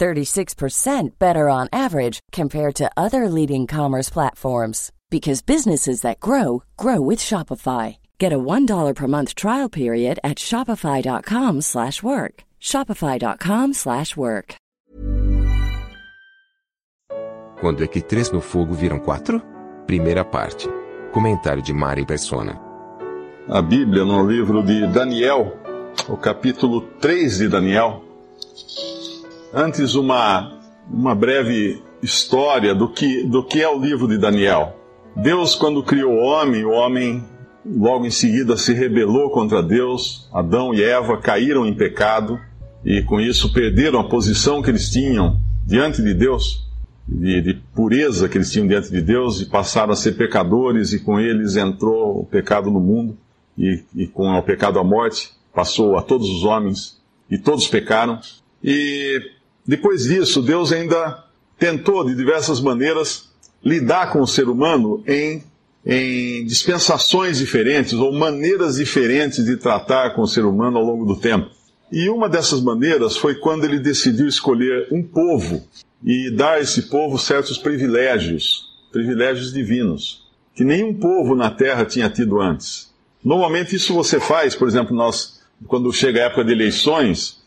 36% better on average compared to other leading commerce platforms. Because businesses that grow, grow with Shopify. Get a $1 per month trial period at shopify.com/work. Shopify.com/work. Quando é que 3 no fogo viram 4? Primeira parte. Comentário de Mari Persona. A Bíblia, no livro de Daniel, o capítulo 3 de Daniel. Antes, uma breve história do que é o livro de Daniel. Deus, quando criou o homem logo em seguida se rebelou contra Deus. Adão e Eva caíram em pecado e com isso perderam a posição que eles tinham diante de Deus, de pureza que eles tinham diante de Deus, e passaram a ser pecadores, e com eles entrou o pecado no mundo, e com o pecado a morte passou a todos os homens, e todos pecaram. E depois disso, Deus ainda tentou de diversas maneiras lidar com o ser humano em dispensações diferentes, ou maneiras diferentes de tratar com o ser humano ao longo do tempo. E uma dessas maneiras foi quando ele decidiu escolher um povo e dar a esse povo certos privilégios divinos, que nenhum povo na terra tinha tido antes. Normalmente isso você faz, por exemplo, nós, quando chega a época de eleições,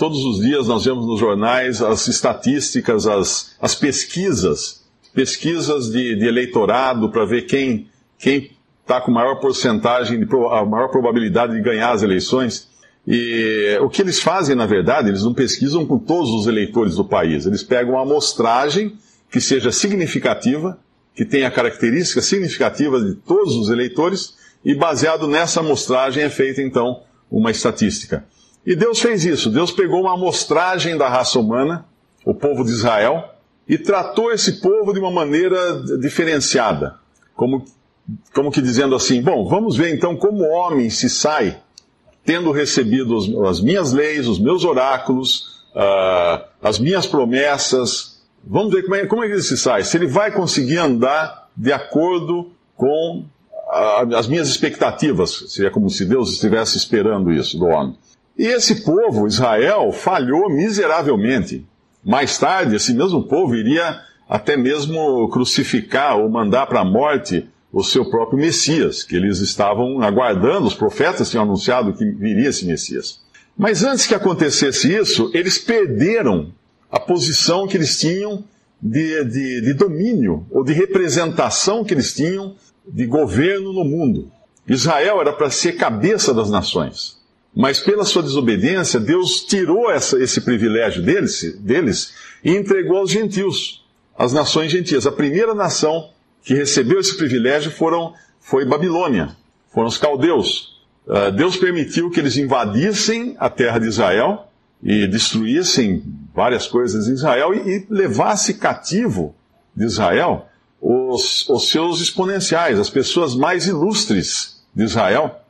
todos os dias nós vemos nos jornais as estatísticas, as pesquisas de eleitorado para ver quem está com maior porcentagem, a maior probabilidade de ganhar as eleições. E o que eles fazem, na verdade, eles não pesquisam com todos os eleitores do país. Eles pegam uma amostragem que seja significativa, que tenha características significativas de todos os eleitores, e baseado nessa amostragem é feita, então, uma estatística. E Deus fez isso. Deus pegou uma amostragem da raça humana, o povo de Israel, e tratou esse povo de uma maneira diferenciada. Como que dizendo assim, bom, vamos ver então como o homem se sai tendo recebido as minhas leis, os meus oráculos, as minhas promessas. Vamos ver como é que ele se sai, se ele vai conseguir andar de acordo com as minhas expectativas. Seria como se Deus estivesse esperando isso do homem. E esse povo, Israel, falhou miseravelmente. Mais tarde, esse mesmo povo iria até mesmo crucificar ou mandar para a morte o seu próprio Messias, que eles estavam aguardando, os profetas tinham anunciado que viria esse Messias. Mas antes que acontecesse isso, eles perderam a posição que eles tinham de domínio, ou de representação que eles tinham de governo no mundo. Israel era para ser cabeça das nações, mas pela sua desobediência, Deus tirou esse privilégio deles e entregou aos gentios, às nações gentias. A primeira nação que recebeu esse privilégio foi Babilônia, foram os caldeus. Deus permitiu que eles invadissem a terra de Israel e destruíssem várias coisas em Israel e levasse cativo de Israel os seus exponenciais, as pessoas mais ilustres de Israel.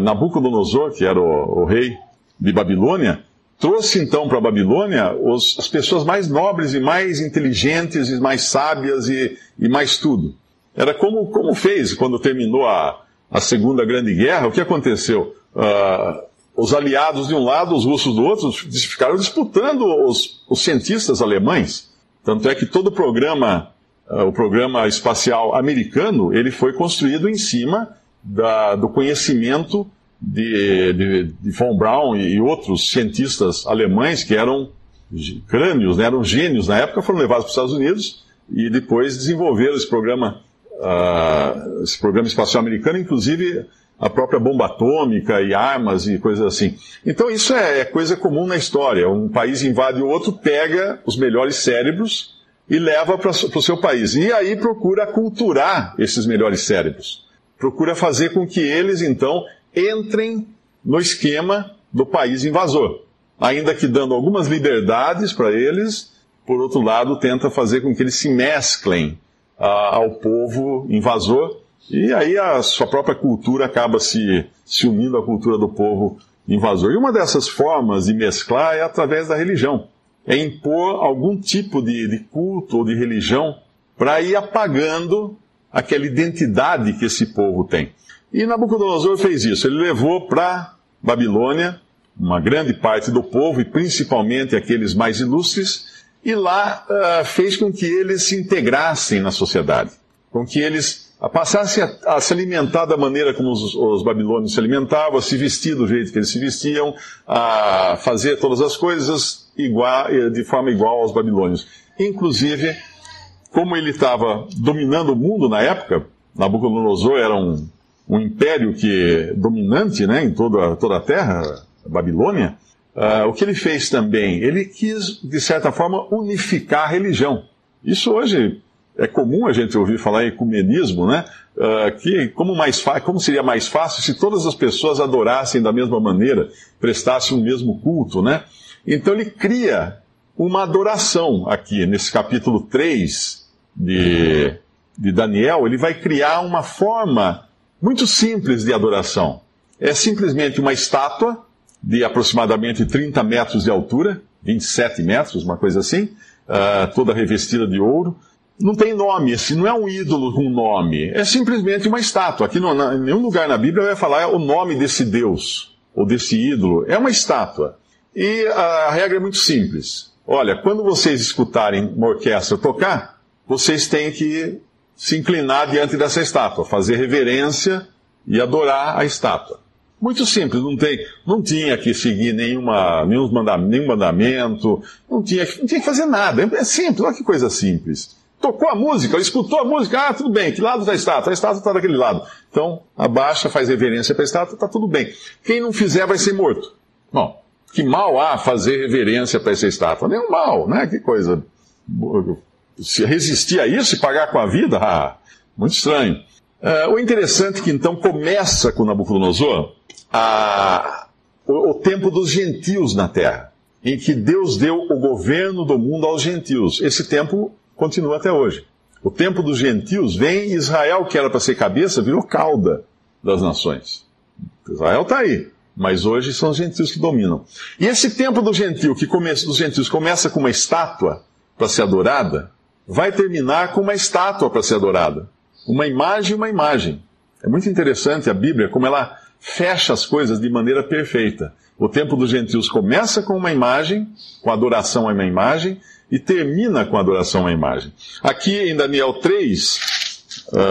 Nabucodonosor, que era o rei de Babilônia, trouxe então para a Babilônia as pessoas mais nobres e mais inteligentes e mais sábias e mais tudo. Era como fez quando terminou a Segunda Grande Guerra. O que aconteceu? Os aliados de um lado, os russos do outro, ficaram disputando os cientistas alemães. Tanto é que todo o programa espacial americano, ele foi construído em cima do conhecimento de von Braun e outros cientistas alemães que eram crânios, né, eram gênios na época, foram levados para os Estados Unidos e depois desenvolveram esse programa espacial americano, inclusive a própria bomba atômica e armas e coisas assim. Então isso é coisa comum na história. Um país invade o outro, pega os melhores cérebros e leva para o seu país. E aí procura aculturar esses melhores cérebros. Procura fazer com que eles, então, entrem no esquema do país invasor, ainda que dando algumas liberdades para eles, por outro lado, tenta fazer com que eles se mesclem ao povo invasor, e aí a sua própria cultura acaba se unindo à cultura do povo invasor. E uma dessas formas de mesclar é através da religião. É impor algum tipo de culto ou de religião para ir apagando aquela identidade que esse povo tem. E Nabucodonosor fez isso. Ele levou para Babilônia uma grande parte do povo, e principalmente aqueles mais ilustres, e lá fez com que eles se integrassem na sociedade, com que eles passassem a se alimentar da maneira como os babilônios se alimentavam, a se vestir do jeito que eles se vestiam, a fazer todas as coisas de forma igual aos babilônios. Inclusive, como ele estava dominando o mundo na época, Nabucodonosor era um império dominante, né, em toda a terra, a Babilônia. O que ele fez também? Ele quis, de certa forma, unificar a religião. Isso hoje é comum a gente ouvir falar em ecumenismo, né? Como seria mais fácil se todas as pessoas adorassem da mesma maneira, prestassem o mesmo culto, né? Então ele cria uma adoração aqui, nesse capítulo 3 de Daniel. Ele vai criar uma forma muito simples de adoração. É simplesmente uma estátua de aproximadamente 30 metros de altura, 27 metros, uma coisa assim, toda revestida de ouro. Não tem nome, assim, não é um ídolo com nome, é simplesmente uma estátua. Aqui em nenhum lugar na Bíblia vai falar o nome desse Deus ou desse ídolo. É uma estátua. E a regra é muito simples. Olha, quando vocês escutarem uma orquestra tocar, vocês têm que se inclinar diante dessa estátua, fazer reverência e adorar a estátua. Muito simples, não tinha que seguir nenhum mandamento, não tinha que fazer nada. É simples, olha que coisa simples. Tocou a música, escutou a música, tudo bem, que lado da estátua? A estátua está daquele lado. Então, abaixa, faz reverência para a estátua, está tudo bem. Quem não fizer vai ser morto. Bom, que mal há fazer reverência para essa estátua? Nenhum mal, né? Que coisa... Se resistir a isso e pagar com a vida, muito estranho. O interessante é que então começa com Nabucodonosor o tempo dos gentios na terra, em que Deus deu o governo do mundo aos gentios. Esse tempo continua até hoje. O tempo dos gentios vem, Israel, que era para ser cabeça, virou cauda das nações. Israel está aí, mas hoje são os gentios que dominam. E esse tempo dos gentios começa com uma estátua para ser adorada, vai terminar com uma estátua para ser adorada. Uma imagem. É muito interessante a Bíblia, como ela fecha as coisas de maneira perfeita. O tempo dos gentios começa com uma imagem, com adoração a uma imagem, e termina com adoração a uma imagem. Aqui em Daniel 3,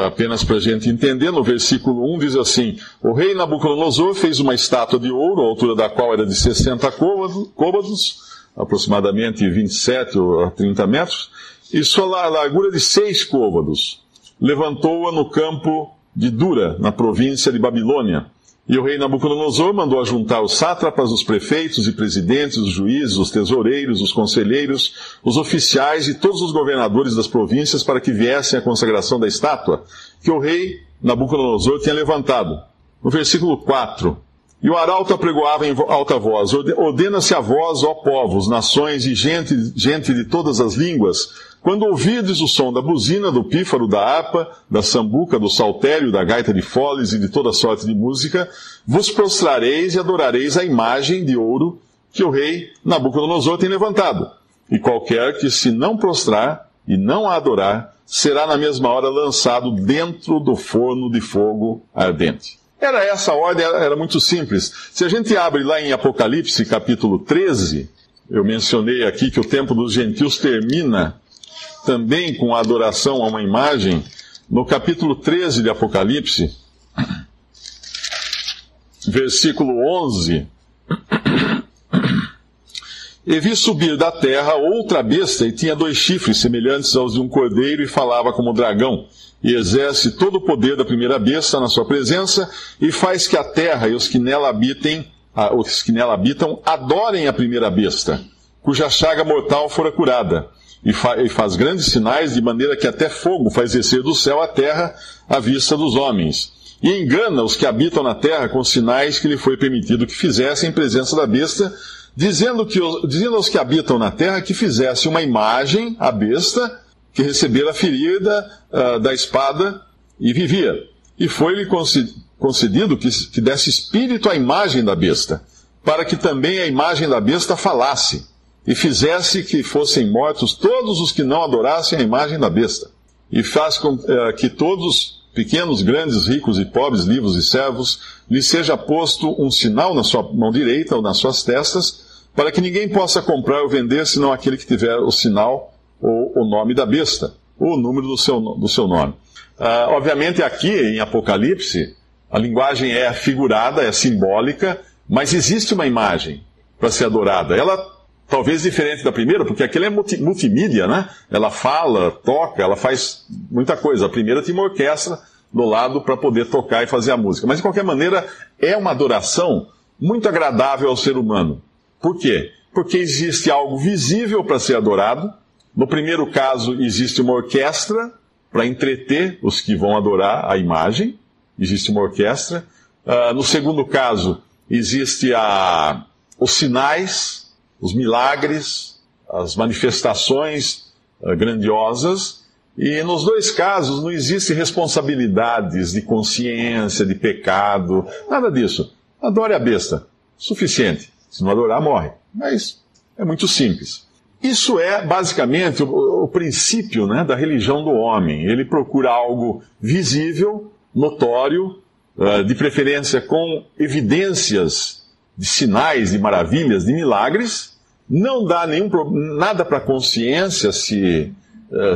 apenas para a gente entender, no versículo 1 diz assim: o rei Nabucodonosor fez uma estátua de ouro, a altura da qual era de 60 côvados, aproximadamente 27 a 30 metros, e sua largura de 6 côvados. Levantou-a no campo de Dura, na província de Babilônia. E o rei Nabucodonosor mandou ajuntar os sátrapas, os prefeitos e presidentes, os juízes, os tesoureiros, os conselheiros, os oficiais e todos os governadores das províncias para que viessem à consagração da estátua que o rei Nabucodonosor tinha levantado. No versículo 4... E o arauto apregoava em alta voz: ordena-se a vós, ó povos, nações e gente de todas as línguas, quando ouvirdes o som da buzina, do pífaro, da harpa, da sambuca, do saltério, da gaita de foles e de toda sorte de música, vos prostrareis e adorareis a imagem de ouro que o rei Nabucodonosor tem levantado. E qualquer que se não prostrar e não a adorar, será na mesma hora lançado dentro do forno de fogo ardente. Era essa a ordem, era muito simples. Se a gente abre lá em Apocalipse, capítulo 13, eu mencionei aqui que o tempo dos gentios termina também com a adoração a uma imagem. No capítulo 13 de Apocalipse, versículo 11, e vi subir da terra outra besta, e tinha 2 chifres, semelhantes aos de um cordeiro, e falava como dragão. E exerce todo o poder da primeira besta na sua presença, e faz que a terra e os que nela habitam adorem a primeira besta, cuja chaga mortal fora curada, e faz grandes sinais, de maneira que até fogo faz descer do céu a terra à vista dos homens. E engana os que habitam na terra com sinais que lhe foi permitido que fizessem em presença da besta, dizendo aos que habitam na terra que fizesse uma imagem à besta, que recebera a ferida da espada e vivia. E foi-lhe concedido que desse espírito à imagem da besta, para que também a imagem da besta falasse, e fizesse que fossem mortos todos os que não adorassem a imagem da besta. E faz com que todos, pequenos, grandes, ricos e pobres, livres e servos, lhe seja posto um sinal na sua mão direita ou nas suas testas, para que ninguém possa comprar ou vender, senão aquele que tiver o sinal ou o nome da besta, ou o número do seu nome. Obviamente aqui em Apocalipse, a linguagem é figurada, é simbólica, mas existe uma imagem para ser adorada. Ela talvez diferente da primeira, porque aquela é multimídia, né? Ela fala, toca, ela faz muita coisa. A primeira tinha uma orquestra do lado para poder tocar e fazer a música. Mas, de qualquer maneira, é uma adoração muito agradável ao ser humano. Por quê? Porque existe algo visível para ser adorado. No primeiro caso, existe uma orquestra para entreter os que vão adorar a imagem. Existe uma orquestra. No segundo caso, existe os sinais, os milagres, as manifestações grandiosas, e nos dois casos não existe responsabilidades de consciência, de pecado, nada disso. Adore a besta, suficiente. Se não adorar, morre. Mas é muito simples. Isso é basicamente o princípio, né, da religião do homem. Ele procura algo visível, notório, de preferência com evidências de sinais, de maravilhas, de milagres, não dá nada para a consciência se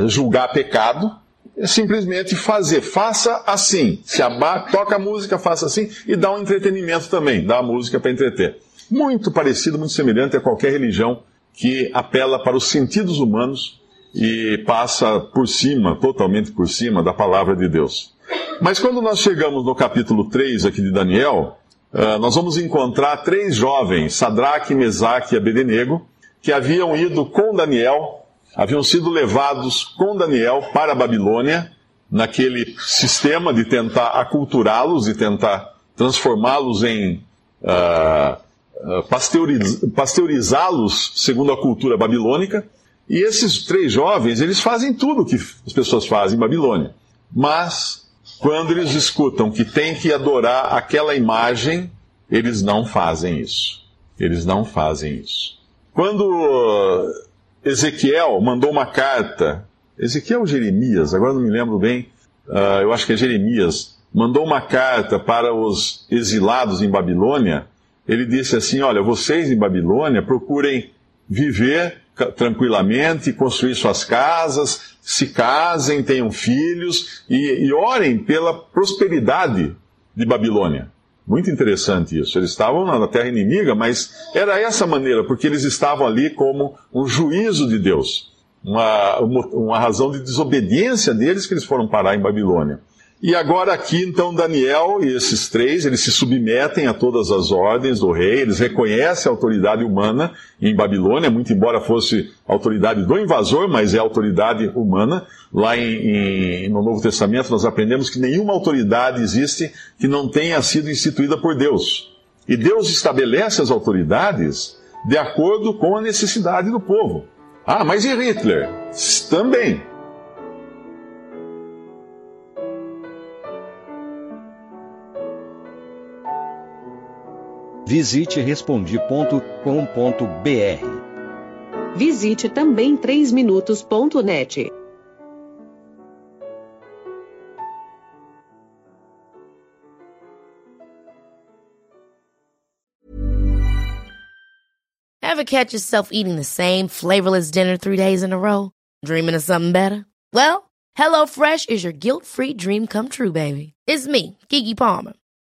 julgar pecado, é simplesmente fazer. Faça assim, se abate, toca a música, faça assim, e dá um entretenimento também, dá a música para entreter. Muito parecido, muito semelhante a qualquer religião que apela para os sentidos humanos e passa por cima, totalmente por cima, da palavra de Deus. Mas quando nós chegamos no capítulo 3 aqui de Daniel, nós vamos encontrar três jovens, Sadraque, Mesaque e Abednego, que haviam ido com Daniel, haviam sido levados com Daniel para a Babilônia, naquele sistema de tentar aculturá-los, de tentar transformá-los em pasteurizá-los segundo a cultura babilônica. E esses três jovens, eles fazem tudo o que as pessoas fazem em Babilônia, mas quando eles escutam que tem que adorar aquela imagem, eles não fazem isso. Eles não fazem isso. Quando Ezequiel mandou uma carta, Ezequiel ou Jeremias, agora não me lembro bem, eu acho que é Jeremias, mandou uma carta para os exilados em Babilônia, ele disse assim, olha, vocês em Babilônia procurem viver tranquilamente, construir suas casas, se casem, tenham filhos e orem pela prosperidade de Babilônia. Muito interessante isso. Eles estavam na terra inimiga, mas era essa maneira, porque eles estavam ali como um juízo de Deus, uma razão de desobediência deles que eles foram parar em Babilônia. E agora aqui, então, Daniel e esses três, eles se submetem a todas as ordens do rei, eles reconhecem a autoridade humana em Babilônia, muito embora fosse a autoridade do invasor, mas é a autoridade humana. Lá no Novo Testamento nós aprendemos que nenhuma autoridade existe que não tenha sido instituída por Deus. E Deus estabelece as autoridades de acordo com a necessidade do povo. Ah, mas e Hitler? Também. Visite respondi.com.br. Visite também 3minutos.net. Ever catch yourself eating the same flavorless dinner 3 days in a row? Dreaming of something better? Well, HelloFresh is your guilt-free dream come true, baby. It's me, Keke Palmer.